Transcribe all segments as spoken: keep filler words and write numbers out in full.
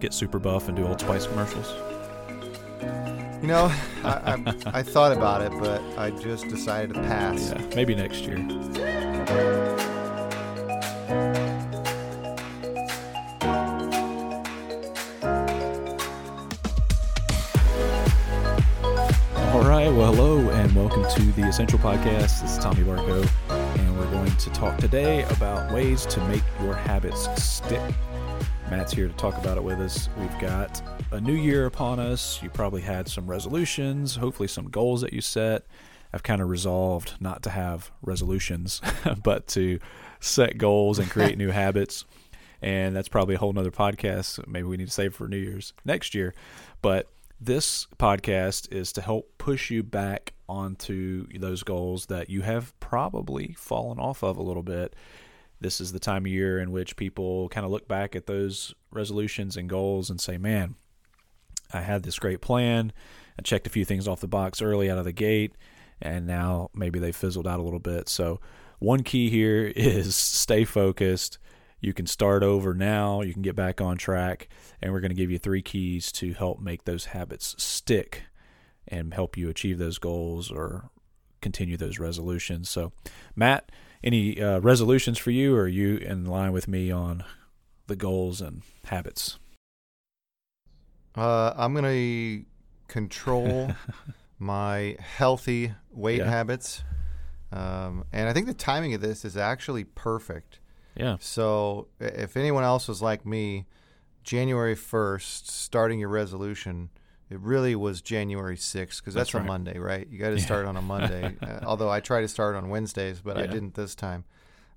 get super buff and do Old Spice commercials? You know, I, I, I thought about it, but I just decided to pass. Yeah, maybe next year. All right. Well, hello and welcome to The Essential Podcast. This is Tommy Barco, and we're going to talk today about ways to make your habits stick. Matt's here to talk about it with us. We've got a new year upon us. You probably had some resolutions, hopefully some goals that you set. I've kind of resolved not to have resolutions, but to set goals and create new habits. And that's probably a whole nother podcast. Maybe we need to save for New Year's next year. But this podcast is to help push you back onto those goals that you have probably fallen off of a little bit. This is the time of year in which people kind of look back at those resolutions and goals and say, man, I had this great plan. I checked a few things off the box early out of the gate, and now maybe they fizzled out a little bit. So one key here is stay focused. You can start over now. You can get back on track. And we're going to give you three keys to help make those habits stick and help you achieve those goals or continue those resolutions. So, Matt, any uh, resolutions for you, or are you in line with me on the goals and habits? Uh, I'm going to control my healthy weight yeah. habits. Um, and I think the timing of this is actually perfect. Yeah. So if anyone else was like me, January first, starting your resolution, it really was January sixth, because that's, that's right. a Monday, right? You got to start yeah. on a Monday, uh, although I try to start on Wednesdays, but yeah. I didn't this time.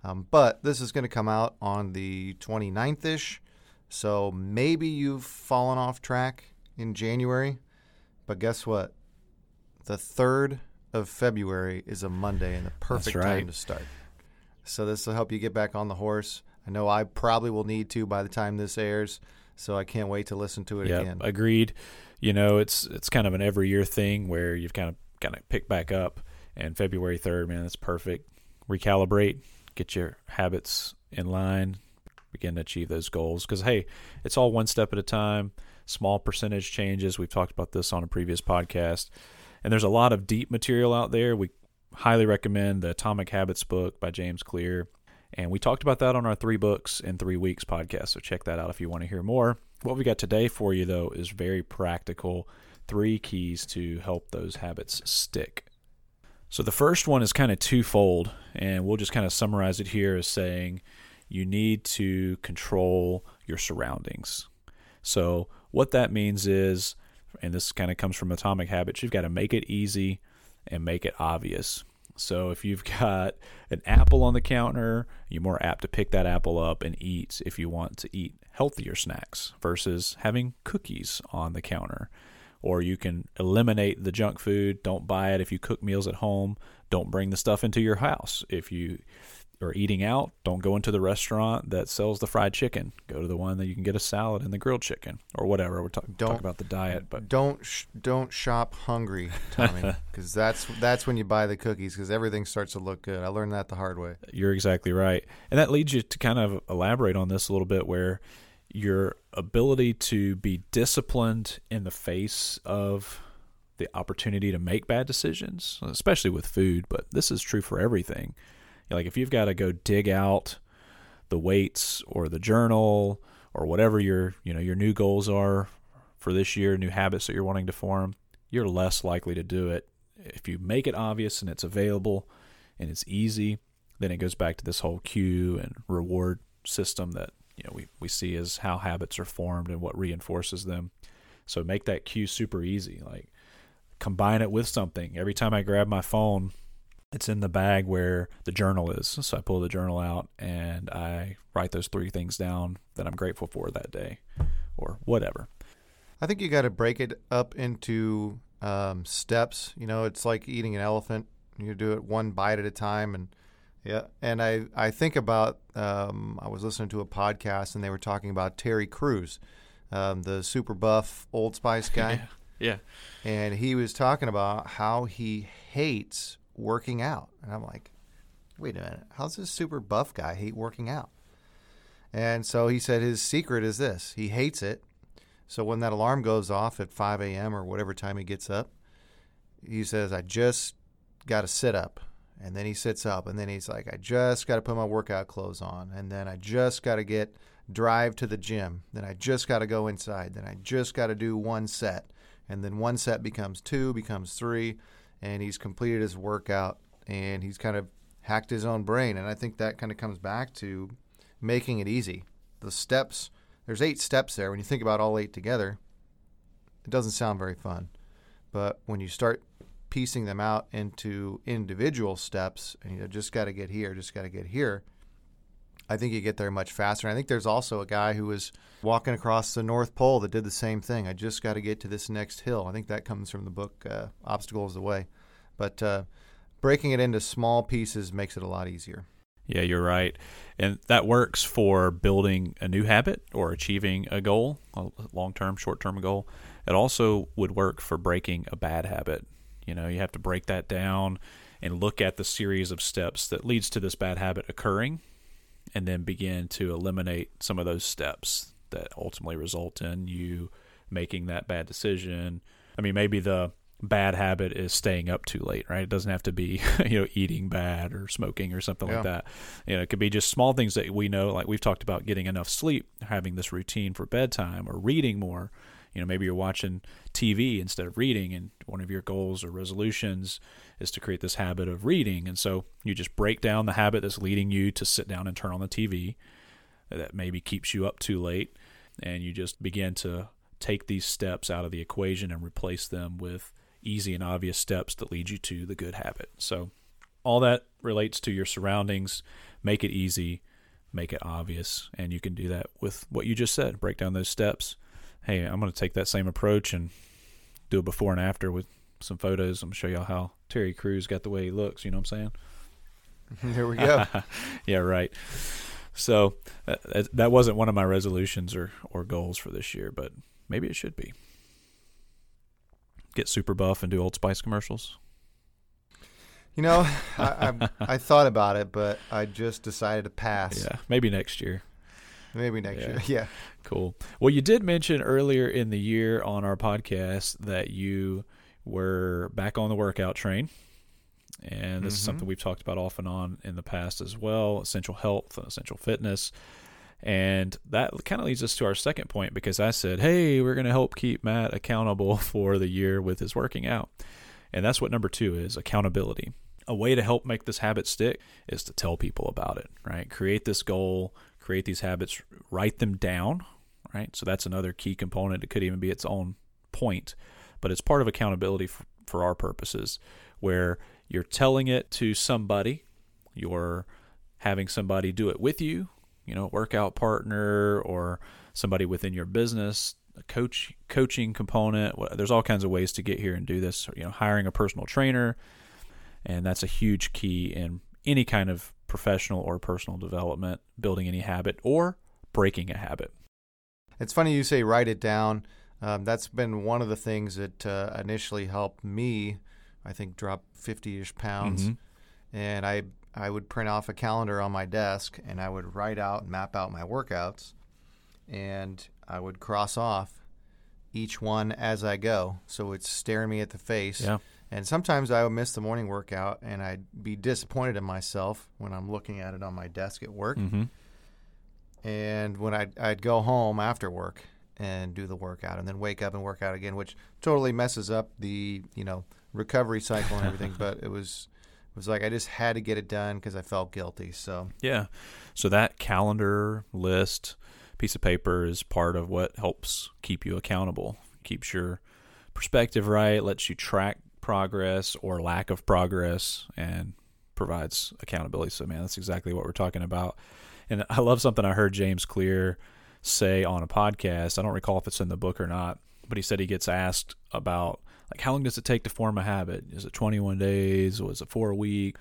Um, but this is going to come out on the twenty-ninth-ish, so maybe you've fallen off track in January, but guess what? The third of February is a Monday and the perfect right. time to start. So this will help you get back on the horse. I know I probably will need to by the time this airs, so I can't wait to listen to it yep, again. Agreed. You know, it's it's kind of an every year thing where you've kind of kind of picked back up, and February third, man, that's perfect. Recalibrate, get your habits in line, begin to achieve those goals. Because, hey, it's all one step at a time, small percentage changes. We've talked about this on a previous podcast. And there's a lot of deep material out there. We highly recommend the Atomic Habits book by James Clear. And we talked about that on our three books in three weeks podcast, so check that out if you want to hear more. What we got today for you, though, is very practical. Three keys to help those habits stick. So the first one is kind of twofold, and we'll just kind of summarize it here as saying you need to control your surroundings. So what that means is, and this kind of comes from Atomic Habits, you've got to make it easy and make it obvious. So if you've got an apple on the counter, you're more apt to pick that apple up and eat if you want to eat healthier snacks versus having cookies on the counter. Or you can eliminate the junk food. Don't buy it if you cook meals at home. Don't bring the stuff into your house. If you are eating out, don't go into the restaurant that sells the fried chicken. Go to the one that you can get a salad and the grilled chicken or whatever. We're talking talk about the diet, but don't sh- don't shop hungry, Tommy, because that's that's when you buy the cookies, because everything starts to look good. I learned that the hard way. You're exactly right, and that leads you to kind of elaborate on this a little bit, where your ability to be disciplined in the face of the opportunity to make bad decisions, especially with food, but this is true for everything. Like if you've got to go dig out the weights or the journal or whatever your, you know, your new goals are for this year, new habits that you're wanting to form, you're less likely to do it. If you make it obvious and it's available and it's easy, then it goes back to this whole cue and reward system that, you know, we, we see as how habits are formed and what reinforces them. So make that cue super easy. Like combine it with something. Every time I grab my phone, it's in the bag where the journal is. So I pull the journal out and I write those three things down that I'm grateful for that day or whatever. I think you got to break it up into um, steps. You know, it's like eating an elephant. You do it one bite at a time. And yeah, and I, I think about, um, I was listening to a podcast and they were talking about Terry Crews, um, the super buff Old Spice guy. yeah. yeah. And he was talking about how he hates working out. And I'm like, wait a minute, how's this super buff guy hate working out? And so he said his secret is this. He hates it, So when that alarm goes off at five a.m. or whatever time he gets up, he says, I just got to sit up. And then he sits up, and then he's like, I just got to put my workout clothes on. And then I just got to get drive to the gym. Then I just got to go inside. Then I just got to do one set. And then one set becomes two, becomes three. And he's completed his workout, and he's kind of hacked his own brain. And I think that kind of comes back to making it easy. The steps, there's eight steps there. When you think about all eight together, it doesn't sound very fun. But when you start piecing them out into individual steps, and you just got to get here, just got to get here, I think you get there much faster. And I think there's also a guy who was walking across the North Pole that did the same thing. I just got to get to this next hill. I think that comes from the book uh, Obstacles of the Way. But uh, breaking it into small pieces makes it a lot easier. Yeah, you're right. And that works for building a new habit or achieving a goal, a long-term, short-term goal. It also would work for breaking a bad habit. You know, you have to break that down and look at the series of steps that leads to this bad habit occurring, and then begin to eliminate some of those steps that ultimately result in you making that bad decision. I mean, maybe the bad habit is staying up too late, right? It doesn't have to be, you know, eating bad or smoking or something yeah. like that. You know, it could be just small things that we know, like we've talked about getting enough sleep, having this routine for bedtime, or reading more. You know, maybe you're watching T V instead of reading, and one of your goals or resolutions is to create this habit of reading. And so you just break down the habit that's leading you to sit down and turn on the T V that maybe keeps you up too late. And you just begin to take these steps out of the equation and replace them with easy and obvious steps that lead you to the good habit. So all that relates to your surroundings. Make it easy, make it obvious. And you can do that with what you just said. Break down those steps. Hey, I'm going to take that same approach and do a before and after with some photos. I'm going to show y'all how Terry Crews got the way he looks. You know what I'm saying? There we go. Yeah, right. So uh, that wasn't one of my resolutions or, or goals for this year, but maybe it should be. Get super buff and do Old Spice commercials. You know, I, I, I thought about it, but I just decided to pass. Yeah, maybe next year. Maybe next yeah. year. Yeah. Cool. Well, you did mention earlier in the year on our podcast that you were back on the workout train. And this mm-hmm. is something we've talked about off and on in the past as well, essential health and essential fitness. And that kind of leads us to our second point, because I said, hey, we're going to help keep Matt accountable for the year with his working out. And that's what number two is, accountability. A way to help make this habit stick is to tell people about it, right? Create this goal, create these habits, write them down, right? So that's another key component. It could even be its own point, but it's part of accountability for, for our purposes, where you're telling it to somebody, you're having somebody do it with you, you know, workout partner or somebody within your business, a coach, coaching component. There's all kinds of ways to get here and do this, you know, hiring a personal trainer. And that's a huge key in any kind of professional or personal development, building any habit or breaking a habit. It's funny you say write it down. Um, that's been one of the things that uh, initially helped me, I think, drop fifty-ish pounds. Mm-hmm. And I I would print off a calendar on my desk, and I would write out and map out my workouts, and I would cross off each one as I go. So it's staring me at the face. Yeah. And sometimes I would miss the morning workout, and I'd be disappointed in myself when I'm looking at it on my desk at work. Mm-hmm. And when I'd, I'd go home after work and do the workout, and then wake up and work out again, which totally messes up the, you know, recovery cycle and everything. But it was it was like I just had to get it done because I felt guilty. So yeah, so that calendar list piece of paper is part of what helps keep you accountable, keeps your perspective right, lets you track progress or lack of progress, and provides accountability. So, man, that's exactly what we're talking about. And I love something I heard James Clear say on a podcast. I don't recall if it's in the book or not, but he said he gets asked about, like, how long does it take to form a habit? Is it twenty-one days? Or is it four a week?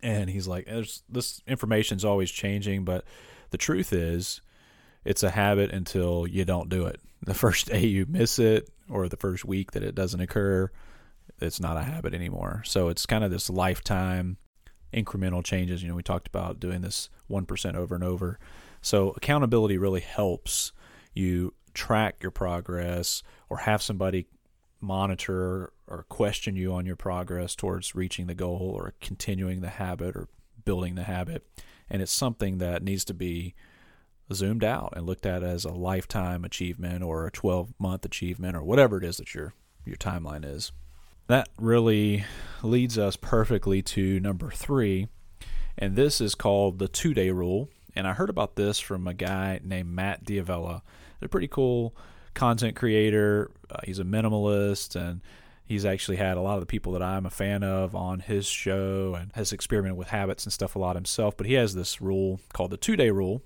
And he's like, this information's always changing, but the truth is it's a habit until you don't do it. The first day you miss it or the first week that it doesn't occur, it's not a habit anymore. So it's kind of this lifetime incremental changes. You know, we talked about doing this one percent over and over. So accountability really helps you track your progress or have somebody monitor or question you on your progress towards reaching the goal or continuing the habit or building the habit. And it's something that needs to be zoomed out and looked at as a lifetime achievement or a twelve-month achievement or whatever it is that your your timeline is. That really leads us perfectly to number three, and this is called the two-day rule. And I heard about this from a guy named Matt D'Avella. He's a pretty cool content creator. Uh, he's a minimalist, and he's actually had a lot of the people that I'm a fan of on his show and has experimented with habits and stuff a lot himself. But he has this rule called the two-day rule,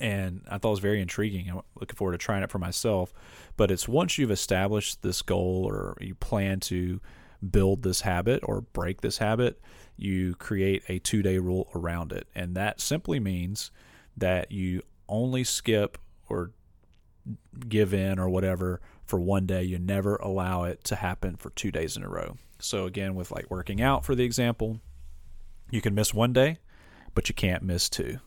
and I thought it was very intriguing. I'm looking forward to trying it for myself. But it's once you've established this goal or you plan to build this habit or break this habit, you create a two-day rule around it. And that simply means that you only skip or give in or whatever for one day. You never allow it to happen for two days in a row. So again, with like working out, for the example, you can miss one day, but you can't miss two.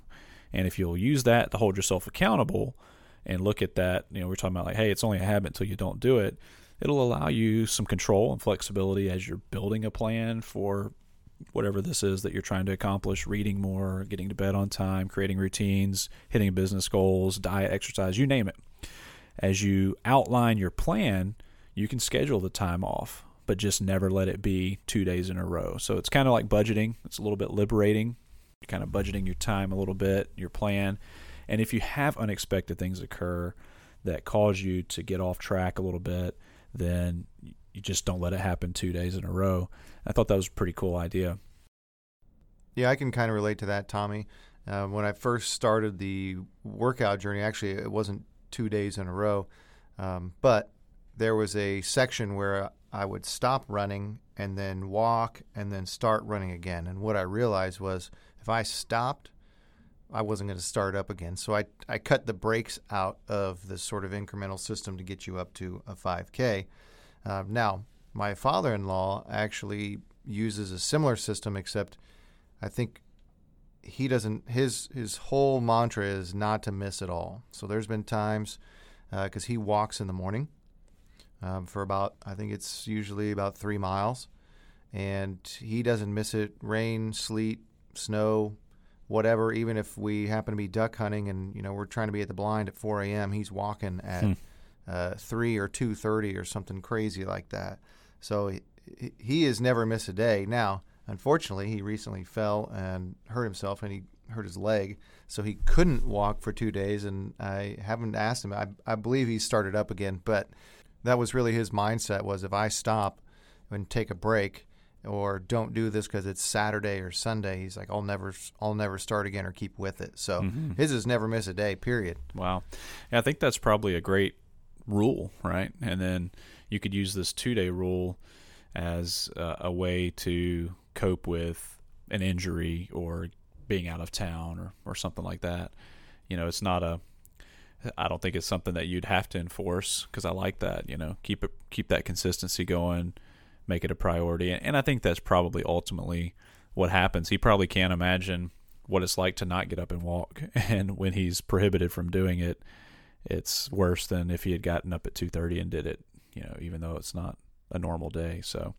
And if you'll use that to hold yourself accountable and look at that, you know, we're talking about like, hey, it's only a habit until you don't do it. It'll allow you some control and flexibility as you're building a plan for whatever this is that you're trying to accomplish, reading more, getting to bed on time, creating routines, hitting business goals, diet, exercise, you name it. As you outline your plan, you can schedule the time off, but just never let it be two days in a row. So it's kind of like budgeting. It's a little bit liberating. You're kind of budgeting your time a little bit, your plan. And if you have unexpected things occur that cause you to get off track a little bit, then you just don't let it happen two days in a row. I thought that was a pretty cool idea. Yeah, I can kind of relate to that, Tommy. Uh, when I first started the workout journey, actually it wasn't two days in a row, um, but there was a section where I would stop running and then walk and then start running again. And what I realized was if I stopped, I wasn't going to start up again. So I, I cut the breaks out of this sort of incremental system to get you up to a five K. Uh, now, my father-in-law actually uses a similar system, except I think he doesn't, his, his whole mantra is not to miss at all. So there's been times, uh, 'cause he walks in the morning um, for about, I think it's usually about three miles, and he doesn't miss it, rain, sleet, snow, whatever. Even if we happen to be duck hunting and, you know, we're trying to be at the blind at four a.m., he's walking at hmm. uh, three or two thirty or something crazy like that. So he, he has never missed a day. Now, unfortunately, he recently fell and hurt himself, and he hurt his leg, so he couldn't walk for two days, and I haven't asked him. I, I believe he started up again, but that was really his mindset was if I stop and take a break, or don't do this because it's Saturday or Sunday, he's like, I'll never I'll never start again or keep with it. So mm-hmm. his is never miss a day, period. Wow. Yeah, I think that's probably a great rule, right? And then you could use this two-day rule as uh, a way to cope with an injury or being out of town or, or something like that. You know, it's not a – I don't think it's something that you'd have to enforce, because I like that, you know, keep it, keep that consistency going. Make it a priority. And I think that's probably ultimately what happens. He probably can't imagine what it's like to not get up and walk. And when he's prohibited from doing it, it's worse than if he had gotten up at two thirty and did it, you know, even though it's not a normal day. So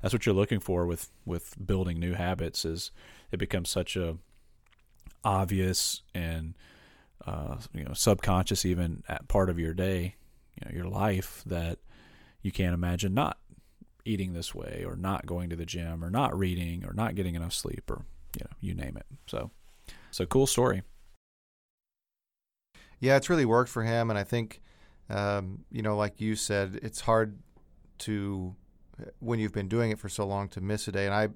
that's what you're looking for with, with building new habits, is it becomes such a obvious and, uh, you know, subconscious even part of your day, you know, your life, that you can't imagine not eating this way or not going to the gym or not reading or not getting enough sleep, or, you know, you name it. So, so cool story. Yeah, it's really worked for him. And I think, um, you know, like you said, it's hard to, when you've been doing it for so long, to miss a day. And I,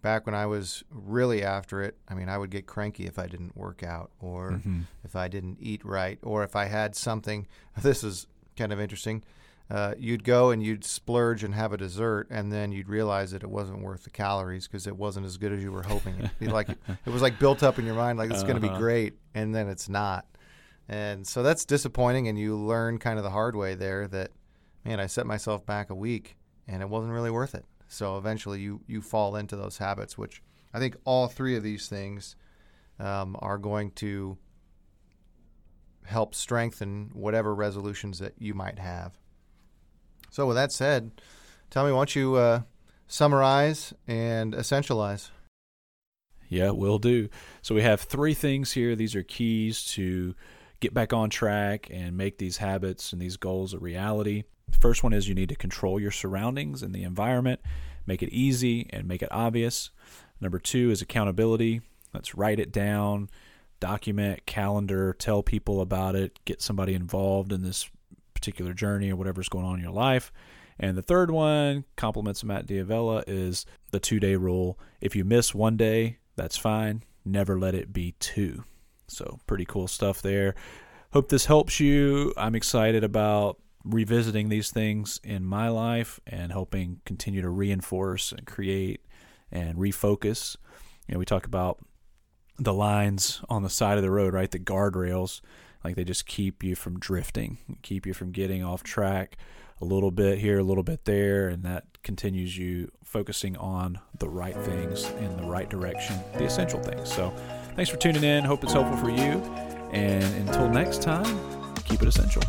back when I was really after it, I mean, I would get cranky if I didn't work out, or mm-hmm. if I didn't eat right, or if I had something, this is kind of interesting. Uh, you'd go and you'd splurge and have a dessert, and then you'd realize that it wasn't worth the calories because it wasn't as good as you were hoping. It'd be like, it was like built up in your mind, like it's uh-huh. going to be great, and then it's not. And so that's disappointing, and you learn kind of the hard way there that, man, I set myself back a week, and it wasn't really worth it. So eventually you, you fall into those habits, which I think all three of these things um, are going to – help strengthen whatever resolutions that you might have. So with that said, Tommy, why don't you uh, summarize and essentialize? Yeah, will do. So we have three things here. These are keys to get back on track and make these habits and these goals a reality. The first one is you need to control your surroundings and the environment, make it easy and make it obvious. Number two is accountability. Let's write it down, document, calendar, tell people about it, get somebody involved in this particular journey or whatever's going on in your life. And the third one, compliments Matt D'Avella, is the two-day rule. If you miss one day, that's fine. Never let it be two. So pretty cool stuff there. Hope this helps you. I'm excited about revisiting these things in my life and helping continue to reinforce and create and refocus. You know, we talk about the lines on the side of the road, right? The guardrails, like they just keep you from drifting, keep you from getting off track a little bit here, a little bit there, and that continues you focusing on the right things in the right direction, the essential things. So thanks for tuning in. Hope it's helpful for you. And until next time, keep it essential.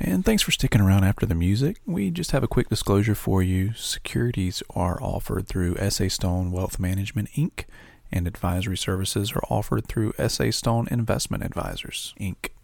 And thanks for sticking around after the music. We just have a quick disclosure for you. Securities are offered through S A. Stone Wealth Management, Incorporated, and advisory services are offered through S A. Stone Investment Advisors, Incorporated